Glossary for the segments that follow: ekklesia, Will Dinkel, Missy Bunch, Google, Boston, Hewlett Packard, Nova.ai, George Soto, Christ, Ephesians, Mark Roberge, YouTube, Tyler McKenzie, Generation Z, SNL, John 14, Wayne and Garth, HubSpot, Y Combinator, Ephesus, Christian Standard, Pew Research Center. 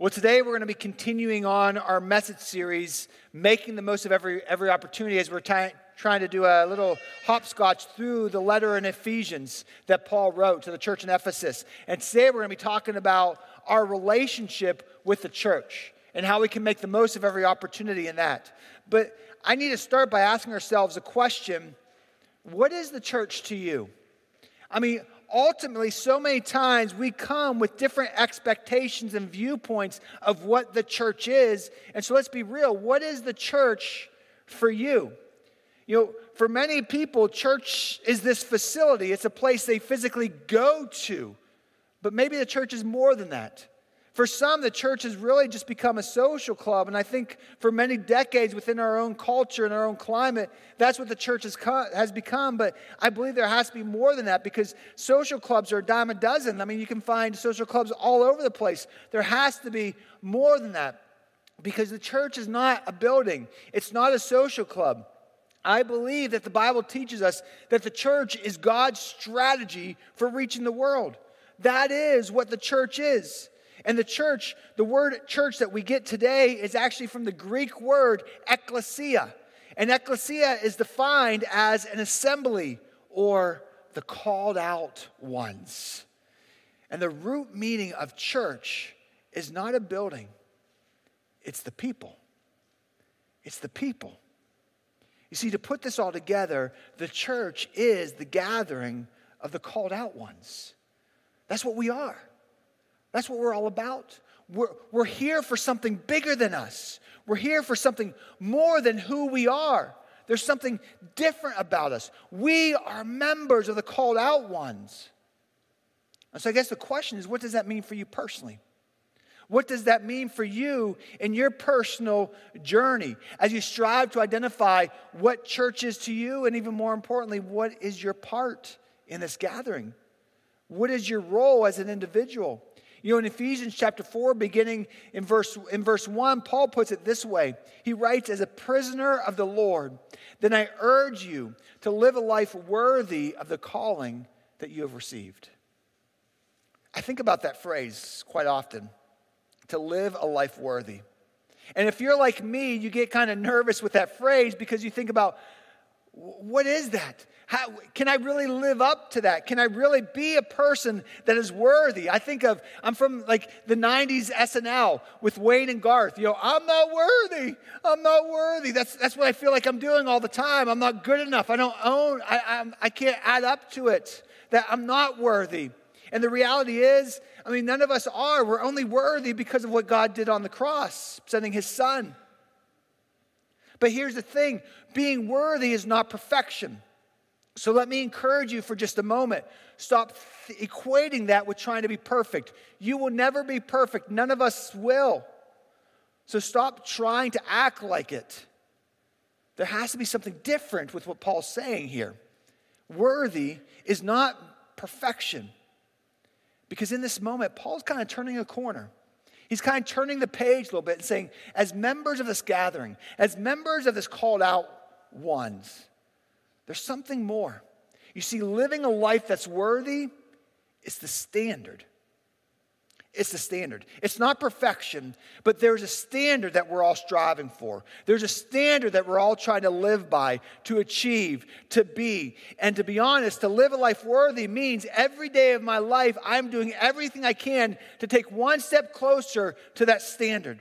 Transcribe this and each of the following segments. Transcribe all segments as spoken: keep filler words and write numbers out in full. Well, today we're going to be continuing on our message series, Making the Most of Every, every Opportunity, as we're ty- trying to do a little hopscotch through the letter in Ephesians that Paul wrote to the church in Ephesus. And today we're going to be talking about our relationship with the church and how we can make the most of every opportunity in that. But I need to start by asking ourselves a question: what is the church to you? I mean, ultimately, so many times we come with different expectations and viewpoints of what the church is. And so let's be real. What is the church for you? You know, for many people, church is this facility. It's a place they physically go to. But maybe the church is more than that. For some, the church has really just become a social club. And I think for many decades within our own culture and our own climate, that's what the church has, co- has become. But I believe there has to be more than that, because social clubs are a dime a dozen. I mean, you can find social clubs all over the place. There has to be more than that, because the church is not a building. It's not a social club. I believe that the Bible teaches us that the church is God's strategy for reaching the world. That is what the church is. And the church, the word church that we get today is actually from the Greek word ekklesia. And ekklesia is defined as an assembly or the called out ones. And the root meaning of church is not a building. It's the people. It's the people. You see, to put this all together, the church is the gathering of the called out ones. That's what we are. That's what we're all about. We're, we're here for something bigger than us. We're here for something more than who we are. There's something different about us. We are members of the called out ones. And so I guess the question is, what does that mean for you personally? What does that mean for you in your personal journey as you strive to identify what church is to you, and even more importantly, what is your part in this gathering? What is your role as an individual? You know, in Ephesians chapter four, beginning in verse, in verse one, Paul puts it this way. He writes, as a prisoner of the Lord, then I urge you to live a life worthy of the calling that you have received. I think about that phrase quite often, to live a life worthy. And if you're like me, you get kind of nervous with that phrase, because you think about, what is that? How, can I really live up to that? Can I really be a person that is worthy? I think of, I'm from like the nineties S N L with Wayne and Garth. You know, I'm not worthy. I'm not worthy. That's that's what I feel like I'm doing all the time. I'm not good enough. I don't own, I I'm, I can't add up to it, that I'm not worthy. And the reality is, I mean, none of us are. We're only worthy because of what God did on the cross, sending his son. But here's the thing, being worthy is not perfection. So let me encourage you for just a moment. Stop th- equating that with trying to be perfect. You will never be perfect. None of us will. So stop trying to act like it. There has to be something different with what Paul's saying here. Worthy is not perfection. Because in this moment, Paul's kind of turning a corner. He's kind of turning the page a little bit and saying, as members of this gathering, as members of this called out ones, there's something more. You see, living a life that's worthy is the standard. It's the standard. It's not perfection, but there's a standard that we're all striving for. There's a standard that we're all trying to live by, to achieve, to be. And to be honest, to live a life worthy means every day of my life, I'm doing everything I can to take one step closer to that standard.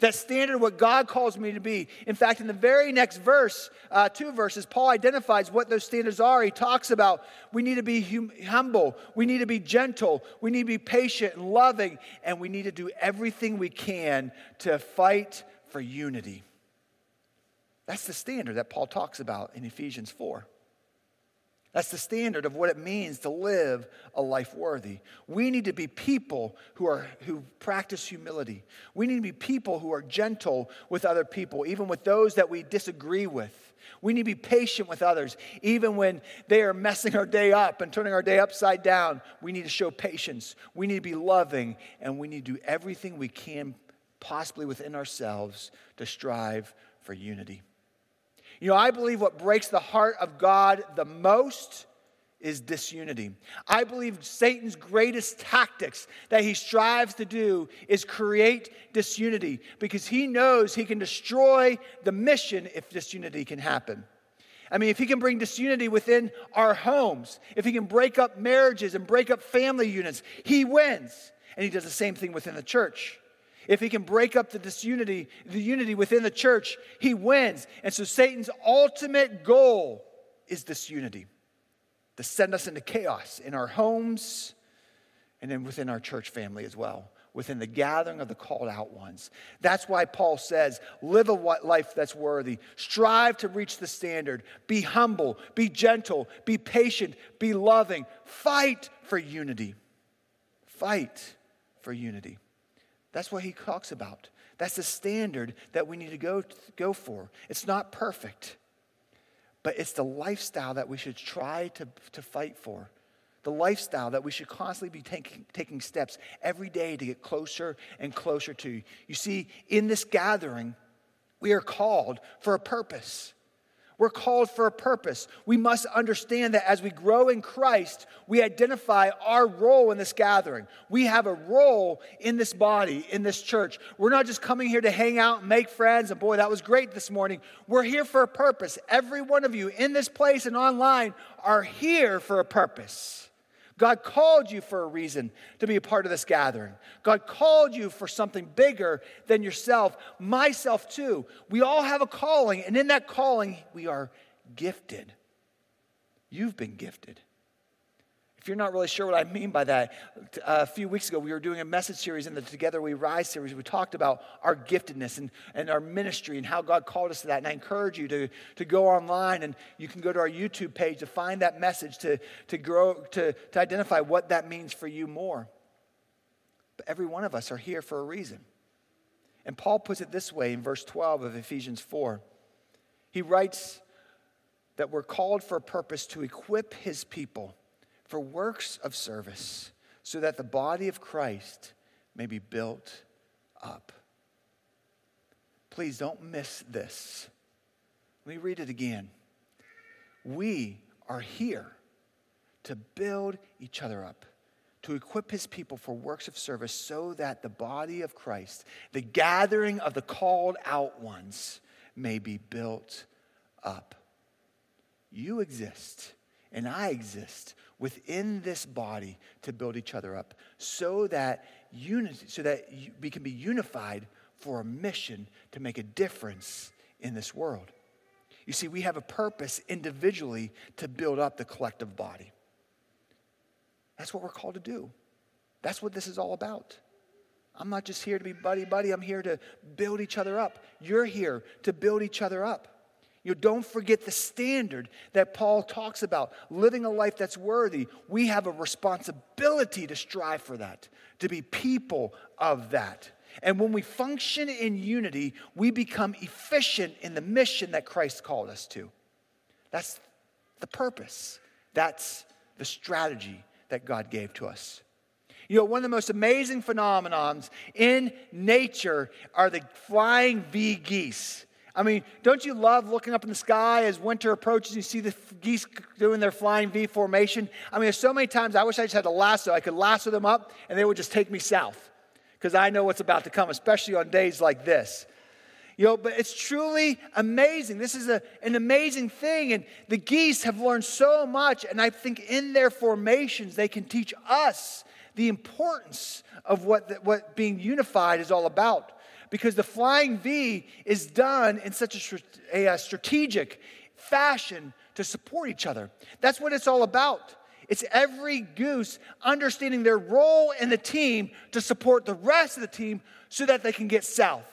That standard, what God calls me to be. In fact, in the very next verse, uh, two verses, Paul identifies what those standards are. He talks about we need to be hum- humble. We need to be gentle. We need to be patient and loving. And we need to do everything we can to fight for unity. That's the standard that Paul talks about in Ephesians four. That's the standard of what it means to live a life worthy. We need to be people who are who practice humility. We need to be people who are gentle with other people, even with those that we disagree with. We need to be patient with others, even when they are messing our day up and turning our day upside down. We need to show patience. We need to be loving, and we need to do everything we can possibly within ourselves to strive for unity. You know, I believe what breaks the heart of God the most is disunity. I believe Satan's greatest tactics that he strives to do is create disunity, because he knows he can destroy the mission if disunity can happen. I mean, if he can bring disunity within our homes, if he can break up marriages and break up family units, he wins. And he does the same thing within the church. If he can break up the disunity, the unity within the church, he wins. And so Satan's ultimate goal is disunity, to send us into chaos in our homes and then within our church family as well, within the gathering of the called out ones. That's why Paul says, live a life that's worthy. Strive to reach the standard. Be humble. Be gentle. Be patient. Be loving. Fight for unity. Fight for unity. That's what he talks about. That's the standard that we need to go, go for. It's not perfect, but it's the lifestyle that we should try to, to fight for. The lifestyle that we should constantly be taking, taking steps every day to get closer and closer to. You see, in this gathering, we are called for a purpose. We're called for a purpose. We must understand that as we grow in Christ, we identify our role in this gathering. We have a role in this body, in this church. We're not just coming here to hang out and make friends, and boy, that was great this morning. We're here for a purpose. Every one of you in this place and online are here for a purpose. God called you for a reason to be a part of this gathering. God called you for something bigger than yourself, myself too. We all have a calling, and in that calling, we are gifted. You've been gifted. If you're not really sure what I mean by that, a few weeks ago, we were doing a message series in the Together We Rise series. We talked about our giftedness and, and our ministry and how God called us to that. And I encourage you to, to go online, and you can go to our YouTube page to find that message, to, to grow, to, to identify what that means for you more. But every one of us are here for a reason. And Paul puts it this way in verse twelve of Ephesians four. He writes that we're called for a purpose to equip his people for works of service, so that the body of Christ may be built up. Please don't miss this. Let me read it again. We are here to build each other up, to equip his people for works of service, so that the body of Christ, the gathering of the called out ones, may be built up. You exist, and I exist within this body to build each other up, so that unity, so that we can be unified for a mission to make a difference in this world. You see, we have a purpose individually to build up the collective body. That's what we're called to do. That's what this is all about. I'm not just here to be buddy-buddy. I'm here to build each other up. You're here to build each other up. You don't forget the standard that Paul talks about, living a life that's worthy. We have a responsibility to strive for that, to be people of that. And when we function in unity, we become efficient in the mission that Christ called us to. That's the purpose. That's the strategy that God gave to us. You know, one of the most amazing phenomenons in nature are the flying V geese. I mean, don't you love looking up in the sky as winter approaches and you see the geese doing their flying V formation? I mean, there's so many times I wish I just had a lasso. I could lasso them up and they would just take me south, because I know what's about to come, especially on days like this. You know, but it's truly amazing. This is a, an amazing thing, and the geese have learned so much, and I think in their formations they can teach us the importance of what, the, what being unified is all about. Because the flying V is done in such a, a strategic fashion to support each other. That's what it's all about. It's every goose understanding their role in the team to support the rest of the team so that they can get south.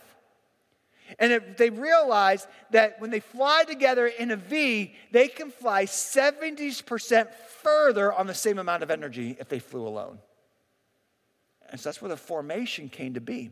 And it, they realize that when they fly together in a V, they can fly seventy percent further on the same amount of energy if they flew alone. And so that's where the formation came to be.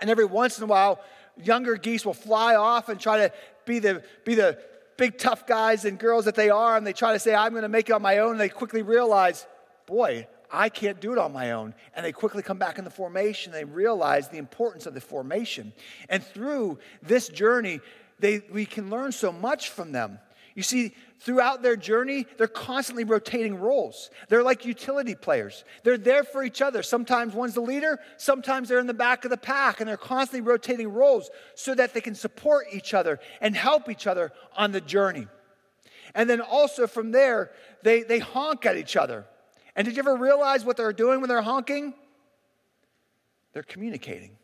And every once in a while, younger geese will fly off and try to be the, be the big tough guys and girls that they are. And they try to say, I'm going to make it on my own. And they quickly realize, boy, I can't do it on my own. And they quickly come back in the formation. They realize the importance of the formation. And through this journey, they, we can learn so much from them. You see, throughout their journey, they're constantly rotating roles. They're like utility players. They're there for each other. Sometimes one's the leader, sometimes they're in the back of the pack, and they're constantly rotating roles so that they can support each other and help each other on the journey. And then also from there, they, they honk at each other. And did you ever realize what they're doing when they're honking? They're communicating.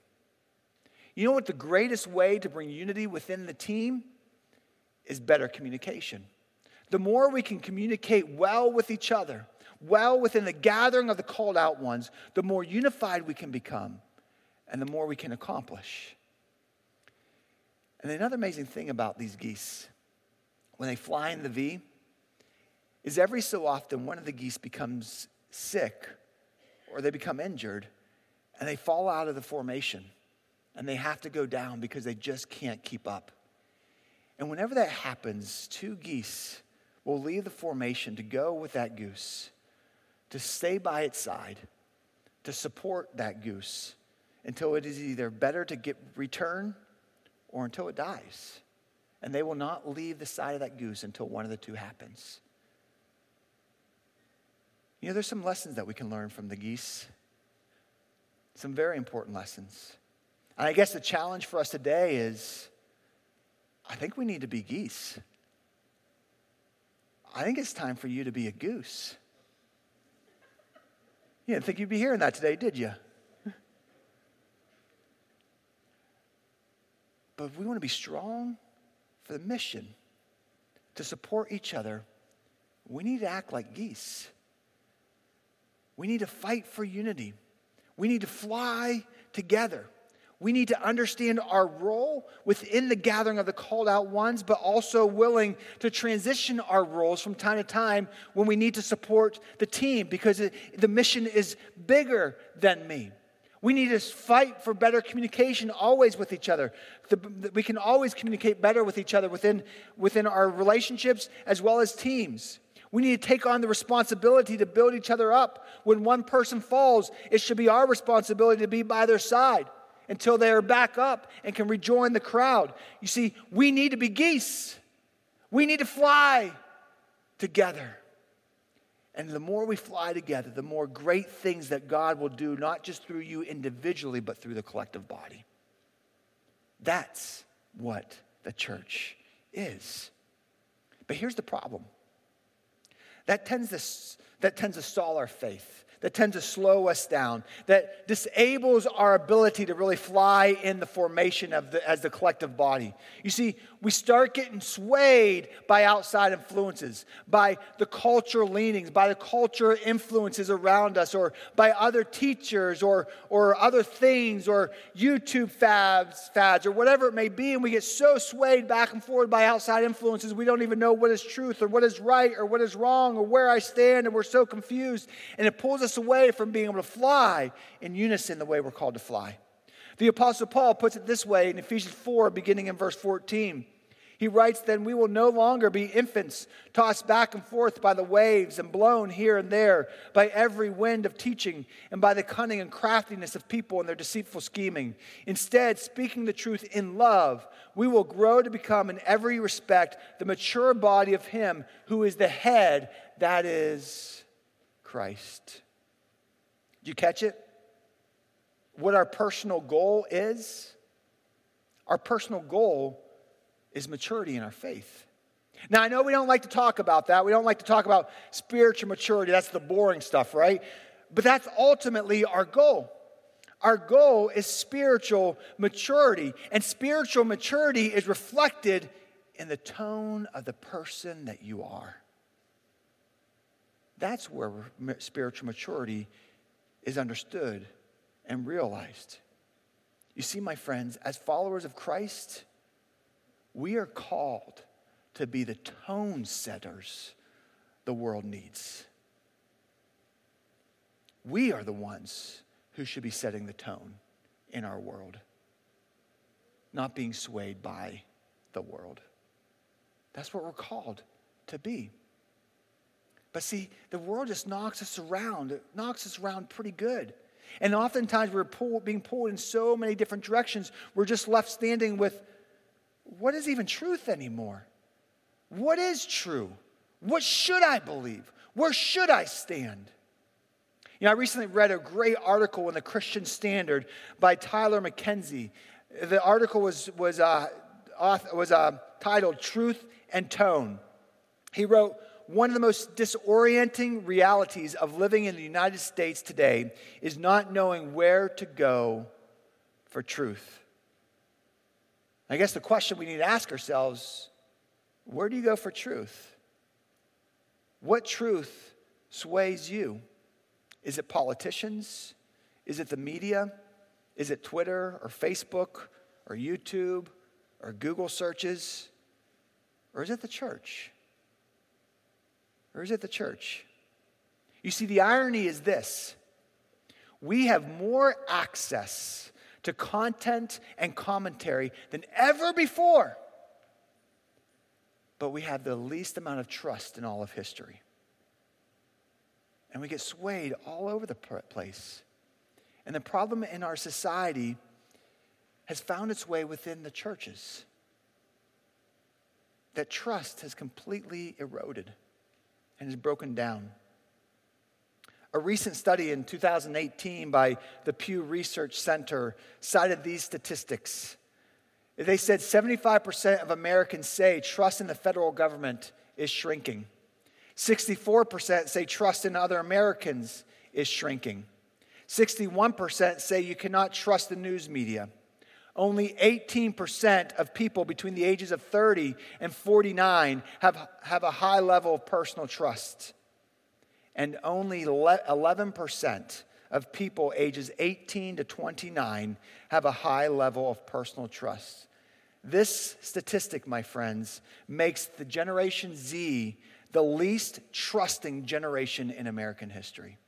You know what the greatest way to bring unity within the team is? Better communication. The more we can communicate well with each other, well within the gathering of the called out ones, the more unified we can become and the more we can accomplish. And another amazing thing about these geese, when they fly in the V, is every so often one of the geese becomes sick or they become injured and they fall out of the formation and they have to go down because they just can't keep up. And whenever that happens, two geese will leave the formation to go with that goose, to stay by its side, to support that goose until it is either better to get return or until it dies. And they will not leave the side of that goose until one of the two happens. You know, there's some lessons that we can learn from the geese. Some very important lessons. And I guess the challenge for us today is, I think we need to be geese. I think it's time for you to be a goose. You didn't think you'd be hearing that today, did you? But we want to be strong for the mission, to support each other. We need to act like geese. We need to fight for unity. We need to fly together. We need to understand our role within the gathering of the called out ones, but also willing to transition our roles from time to time when we need to support the team because it, the mission is bigger than me. We need to fight for better communication always with each other. The, the, we can always communicate better with each other within, within our relationships as well as teams. We need to take on the responsibility to build each other up. When one person falls, it should be our responsibility to be by their side until they are back up and can rejoin the crowd. You see, we need to be geese. We need to fly together. And the more we fly together, the more great things that God will do, not just through you individually, but through the collective body. That's what the church is. But here's the problem. That tends to, that tends to stall our faith. That tends to slow us down, that disables our ability to really fly in the formation of the, as the collective body. You see, we start getting swayed by outside influences, by the culture leanings, by the culture influences around us, or by other teachers, or, or other things, or YouTube fads, fads, or whatever it may be, and we get so swayed back and forth by outside influences, we don't even know what is truth, or what is right, or what is wrong, or where I stand, and we're so confused, and it pulls us away from being able to fly in unison the way we're called to fly. The Apostle Paul puts it this way in Ephesians four, beginning in verse fourteen. He writes, "Then we will no longer be infants, tossed back and forth by the waves and blown here and there by every wind of teaching and by the cunning and craftiness of people and their deceitful scheming. Instead, speaking the truth in love, we will grow to become in every respect the mature body of Him who is the head, that is Christ." Did you catch it? What our personal goal is? Our personal goal is maturity in our faith. Now, I know we don't like to talk about that. We don't like to talk about spiritual maturity. That's the boring stuff, right? But that's ultimately our goal. Our goal is spiritual maturity. And spiritual maturity is reflected in the tone of the person that you are. That's where spiritual maturity is understood and realized. You see, my friends, as followers of Christ, we are called to be the tone setters the world needs. We are the ones who should be setting the tone in our world, not being swayed by the world. That's what we're called to be. But see, the world just knocks us around. It knocks us around pretty good. And oftentimes we're pull, being pulled in so many different directions, we're just left standing with, what is even truth anymore? What is true? What should I believe? Where should I stand? You know, I recently read a great article in the Christian Standard by Tyler McKenzie. The article was, was, uh, author, was uh, titled Truth and Tone. He wrote, one of the most disorienting realities of living in the United States today is not knowing where to go for truth. I guess the question we need to ask ourselves, where do you go for truth? What truth sways you? Is it politicians? Is it the media? Is it Twitter or Facebook or YouTube or Google searches? Or is it the church? Or is it the church? You see, the irony is this. We have more access to content and commentary than ever before. But we have the least amount of trust in all of history. And we get swayed all over the place. And the problem in our society has found its way within the churches. That trust has completely eroded and is broken down. A recent study in two thousand eighteen by the Pew Research Center cited these statistics. They said seventy-five percent of Americans say trust in the federal government is shrinking. sixty-four percent say trust in other Americans is shrinking. sixty-one percent say you cannot trust the news media. Only eighteen percent of people between the ages of thirty and forty-nine have, have a high level of personal trust. And only eleven percent of people ages eighteen to twenty-nine have a high level of personal trust. This statistic, my friends, makes the Generation Z the least trusting generation in American history.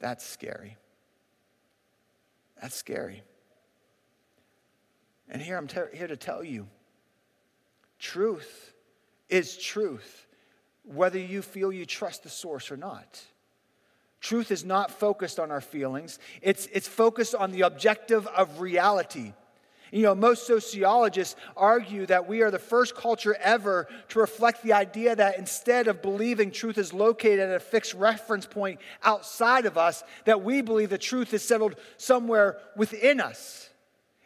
That's scary. That's scary. And here I'm te- here to tell you, truth is truth, whether you feel you trust the source or not. Truth is not focused on our feelings. It's, it's focused on the objective of reality. You know, most sociologists argue that we are the first culture ever to reflect the idea that instead of believing truth is located at a fixed reference point outside of us, that we believe the truth is settled somewhere within us.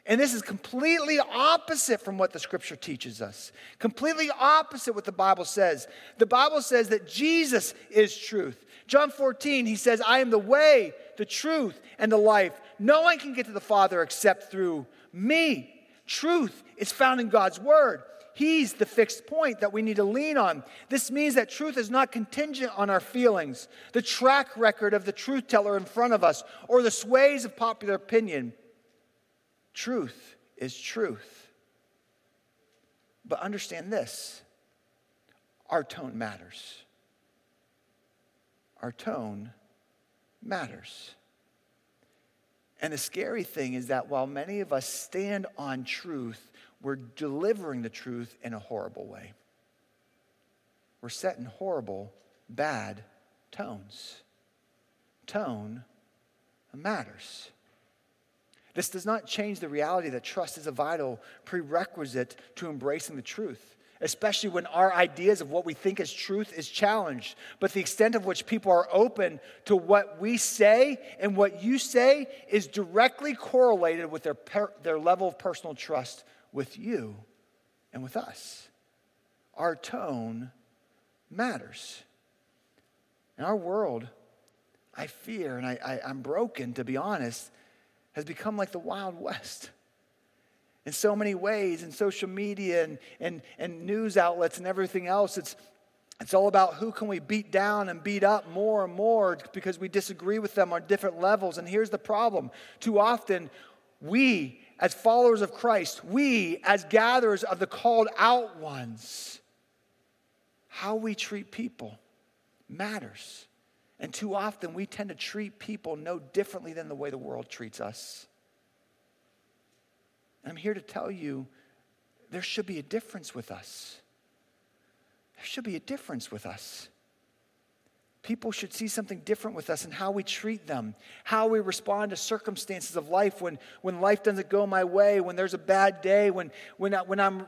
And this is completely opposite from what the Scripture teaches us. Completely opposite what the Bible says. The Bible says that Jesus is truth. John fourteen, he says, I am the way, the truth, and the life. No one can get to the Father except through me. Truth is found in God's Word. He's the fixed point that we need to lean on. This means that truth is not contingent on our feelings, the track record of the truth teller in front of us, or the sways of popular opinion. Truth is truth. But understand this. Our tone matters. Our tone matters. And the scary thing is that while many of us stand on truth, we're delivering the truth in a horrible way. We're setting horrible, bad tones. Tone matters. This does not change the reality that trust is a vital prerequisite to embracing the truth, especially when our ideas of what we think is truth is challenged. But the extent of which people are open to what we say and what you say is directly correlated with their, per, their level of personal trust with you and with us. Our tone matters. In our world, I fear, and I, I, I'm broken, to be honest, has become like the Wild West in so many ways, in social media and, and, and news outlets and everything else. It's, it's all about who can we beat down and beat up more and more because we disagree with them on different levels. And here's the problem. Too often, we as followers of Christ, we as gatherers of the called out ones, how we treat people matters. And too often, we tend to treat people no differently than the way the world treats us. And I'm here to tell you, there should be a difference with us. There should be a difference with us. People should see something different with us in how we treat them, how we respond to circumstances of life when, when life doesn't go my way, when there's a bad day, when, when, I, when I'm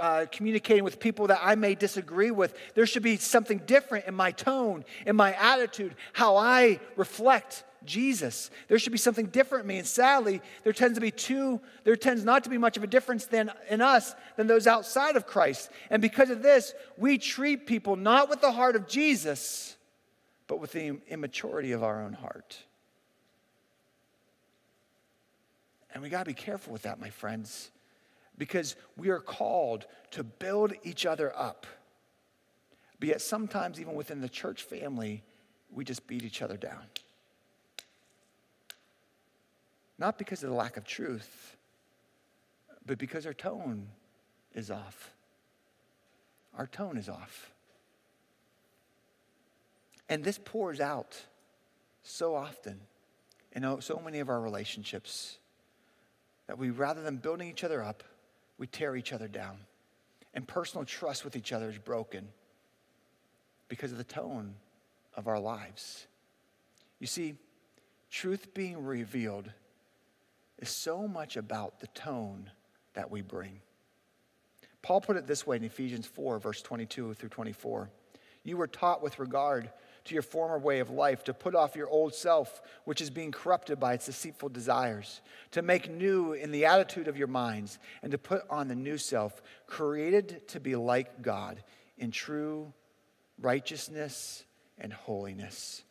uh, communicating with people that I may disagree with, there should be something different in my tone, in my attitude, how I reflect Jesus. There should be something different in me. And sadly, there tends to be too, there tends not to be much of a difference than, in us than those outside of Christ. And because of this, we treat people not with the heart of Jesus, but with the immaturity of our own heart. And we got to be careful with that, my friends, because we are called to build each other up. But yet sometimes even within the church family, we just beat each other down. Not because of the lack of truth, but because our tone is off. Our tone is off. And this pours out so often in so many of our relationships that we, rather than building each other up, we tear each other down. And personal trust with each other is broken because of the tone of our lives. You see, truth being revealed is so much about the tone that we bring. Paul put it this way in Ephesians four, verse twenty-two through twenty-four. You were taught with regard to your former way of life to put off your old self, which is being corrupted by its deceitful desires, to make new in the attitude of your minds, and to put on the new self, created to be like God in true righteousness and holiness.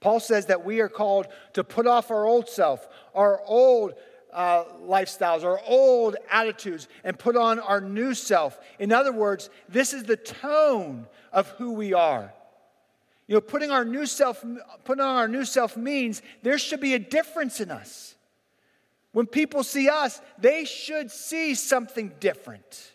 Paul says that we are called to put off our old self, our old uh, lifestyles, our old attitudes, and put on our new self. In other words, this is the tone of who we are. You know, putting our new self, putting on our new self means there should be a difference in us. When people see us, they should see something different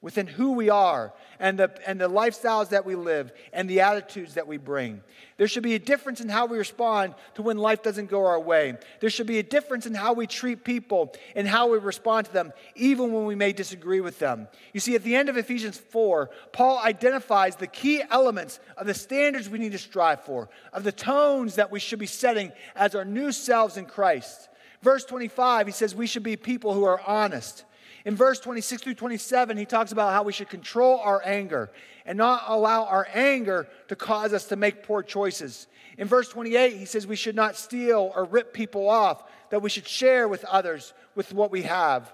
within who we are and the, and the lifestyles that we live and the attitudes that we bring. There should be a difference in how we respond to when life doesn't go our way. There should be a difference in how we treat people and how we respond to them, even when we may disagree with them. You see, at the end of Ephesians four, Paul identifies the key elements of the standards we need to strive for, of the tones that we should be setting as our new selves in Christ. Verse twenty-five, he says we should be people who are honest. In verse twenty-six through twenty-seven, he talks about how we should control our anger and not allow our anger to cause us to make poor choices. In verse twenty-eight, he says we should not steal or rip people off, that we should share with others with what we have.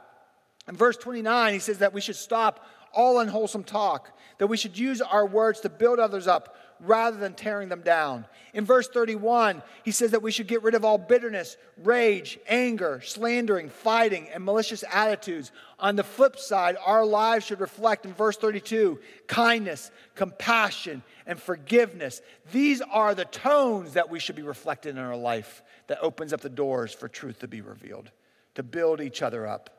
In verse twenty-nine, he says that we should stop all unwholesome talk, that we should use our words to build others up rather than tearing them down. In verse thirty-one, he says that we should get rid of all bitterness, rage, anger, slandering, fighting, and malicious attitudes. On the flip side, our lives should reflect, in verse thirty-two, kindness, compassion, and forgiveness. These are the tones that we should be reflecting in our life that opens up the doors for truth to be revealed, to build each other up.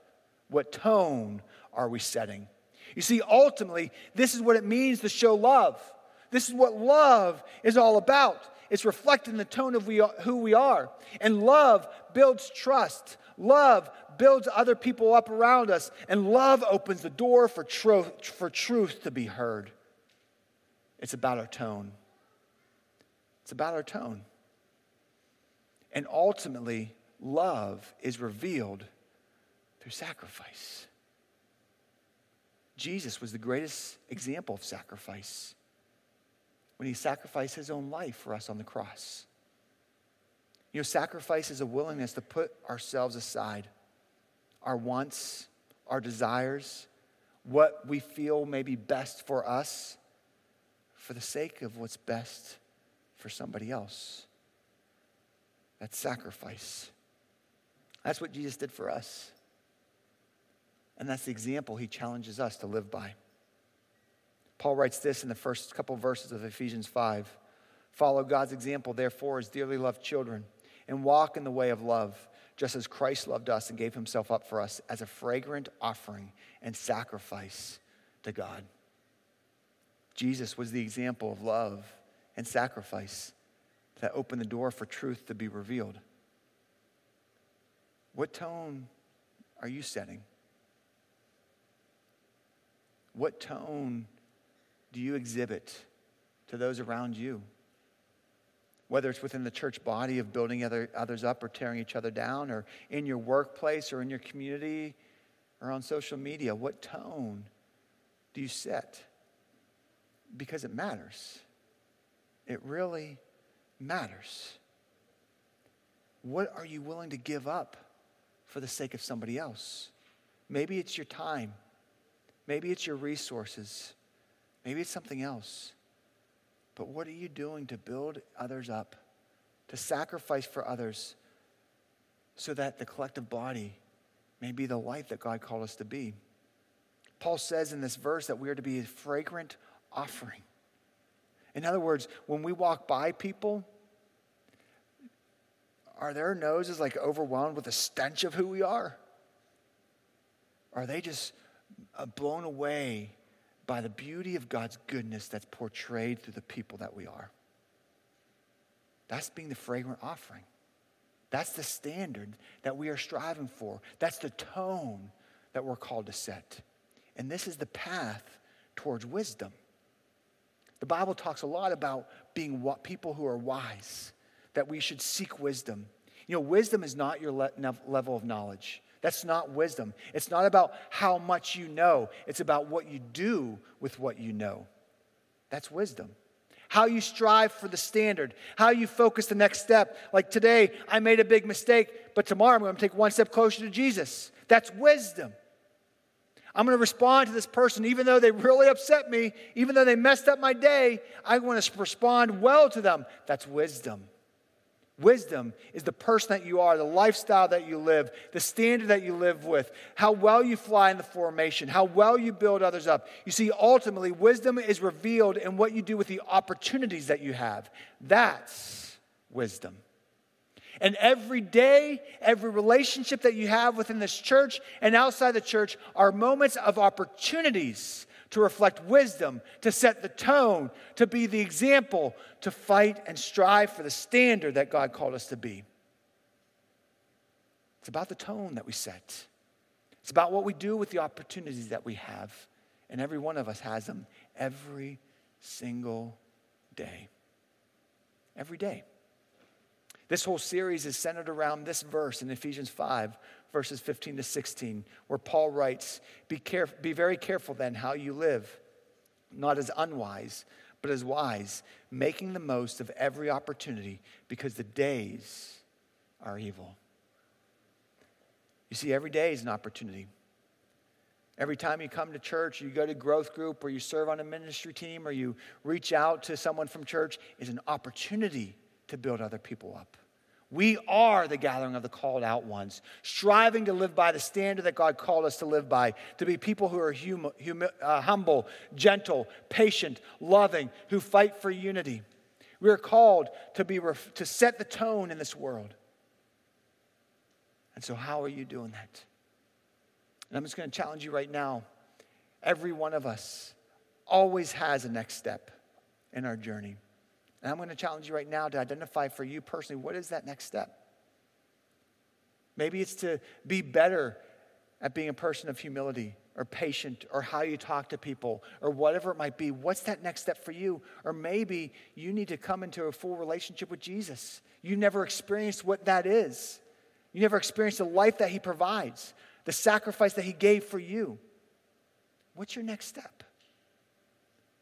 What tone are we setting? You see, ultimately, this is what it means to show love. This is what love is all about. It's reflecting the tone of we are, who we are. And love builds trust. Love builds other people up around us. And love opens the door for, tro- for truth to be heard. It's about our tone. It's about our tone. And ultimately, love is revealed through sacrifice. Jesus was the greatest example of sacrifice, when he sacrificed his own life for us on the cross. You know, sacrifice is a willingness to put ourselves aside, our wants, our desires, what we feel may be best for us, for the sake of what's best for somebody else. That's sacrifice. That's what Jesus did for us. And that's the example he challenges us to live by. Paul writes this in the first couple of verses of Ephesians five. Follow God's example, therefore, as dearly loved children, and walk in the way of love, just as Christ loved us and gave himself up for us as a fragrant offering and sacrifice to God. Jesus was the example of love and sacrifice that opened the door for truth to be revealed. What tone are you setting? What tone do you exhibit to those around you? Whether it's within the church body of building other, others up or tearing each other down, or in your workplace or in your community or on social media, what tone do you set? Because it matters. It really matters. What are you willing to give up for the sake of somebody else? Maybe it's your time. Maybe it's your resources. Maybe it's something else. But what are you doing to build others up, to sacrifice for others, so that the collective body may be the light that God called us to be? Paul says in this verse that we are to be a fragrant offering. In other words, when we walk by people, are their noses like overwhelmed with a stench of who we are? Are they just blown away by the beauty of God's goodness that's portrayed through the people that we are? That's being the fragrant offering. That's the standard that we are striving for. That's the tone that we're called to set. And this is the path towards wisdom. The Bible talks a lot about being people who are wise, that we should seek wisdom. You know, wisdom is not your le- level of knowledge. That's not wisdom. It's not about how much you know. It's about what you do with what you know. That's wisdom. How you strive for the standard, how you focus the next step. Like today, I made a big mistake, but tomorrow I'm going to take one step closer to Jesus. That's wisdom. I'm going to respond to this person, even though they really upset me, even though they messed up my day, I want to respond well to them. That's wisdom. Wisdom is the person that you are, the lifestyle that you live, the standard that you live with, how well you fly in the formation, how well you build others up. You see, ultimately, wisdom is revealed in what you do with the opportunities that you have. That's wisdom. And every day, every relationship that you have within this church and outside the church are moments of opportunities to reflect wisdom, to set the tone, to be the example, to fight and strive for the standard that God called us to be. It's about the tone that we set. It's about what we do with the opportunities that we have. And every one of us has them every single day. Every day. This whole series is centered around this verse in Ephesians five, verses fifteen to sixteen, where Paul writes, Be caref- be very careful then how you live, not as unwise, but as wise, making the most of every opportunity, because the days are evil. You see, every day is an opportunity. Every time you come to church, you go to growth group, or you serve on a ministry team, or you reach out to someone from church, is an opportunity to build other people up. We are the gathering of the called out ones, striving to live by the standard that God called us to live by, to be people who are hum, hum, uh, humble, gentle, patient, loving, who fight for unity. We are called to be ref- to set the tone in this world. And so how are you doing that? And I'm just going to challenge you right now. Every one of us always has a next step in our journey. And I'm going to challenge you right now to identify for you personally, what is that next step? Maybe it's to be better at being a person of humility or patient or how you talk to people or whatever it might be. What's that next step for you? Or maybe you need to come into a full relationship with Jesus. You never experienced what that is. You never experienced the life that he provides, the sacrifice that he gave for you. What's your next step?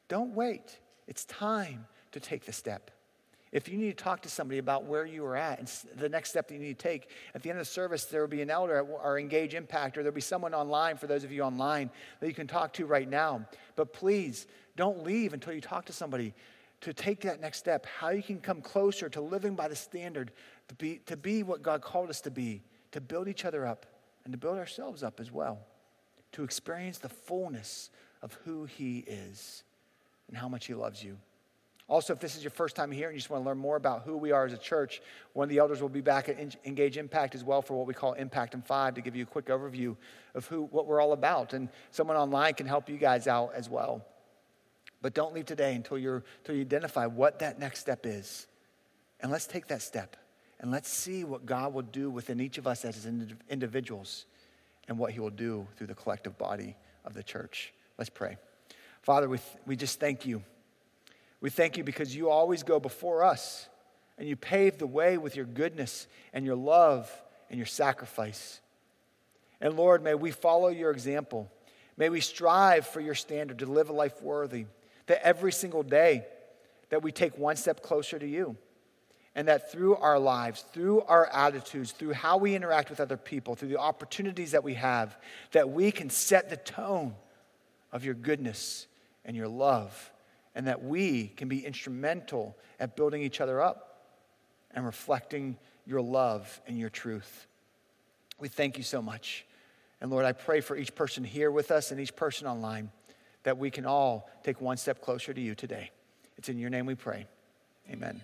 Don't wait. It's time to take the step. If you need to talk to somebody about where you are at and the next step that you need to take, at the end of the service, there will be an elder or Engage Impact, or there'll be someone online for those of you online that you can talk to right now. But please don't leave until you talk to somebody to take that next step, how you can come closer to living by the standard, to be, to be what God called us to be, to build each other up and to build ourselves up as well, to experience the fullness of who he is and how much he loves you. Also, if this is your first time here and you just want to learn more about who we are as a church, one of the elders will be back at Engage Impact as well for what we call Impact in Five to give you a quick overview of who what we're all about. And someone online can help you guys out as well. But don't leave today until you're until you identify what that next step is. And let's take that step. And let's see what God will do within each of us as ind- individuals and what he will do through the collective body of the church. Let's pray. Father, we, th- we just thank you. We thank you because you always go before us and you pave the way with your goodness and your love and your sacrifice. And Lord, may we follow your example. May we strive for your standard to live a life worthy, that every single day that we take one step closer to you, and that through our lives, through our attitudes, through how we interact with other people, through the opportunities that we have, that we can set the tone of your goodness and your love, and that we can be instrumental at building each other up and reflecting your love and your truth. We thank you so much. And Lord, I pray for each person here with us and each person online that we can all take one step closer to you today. It's in your name we pray. Amen.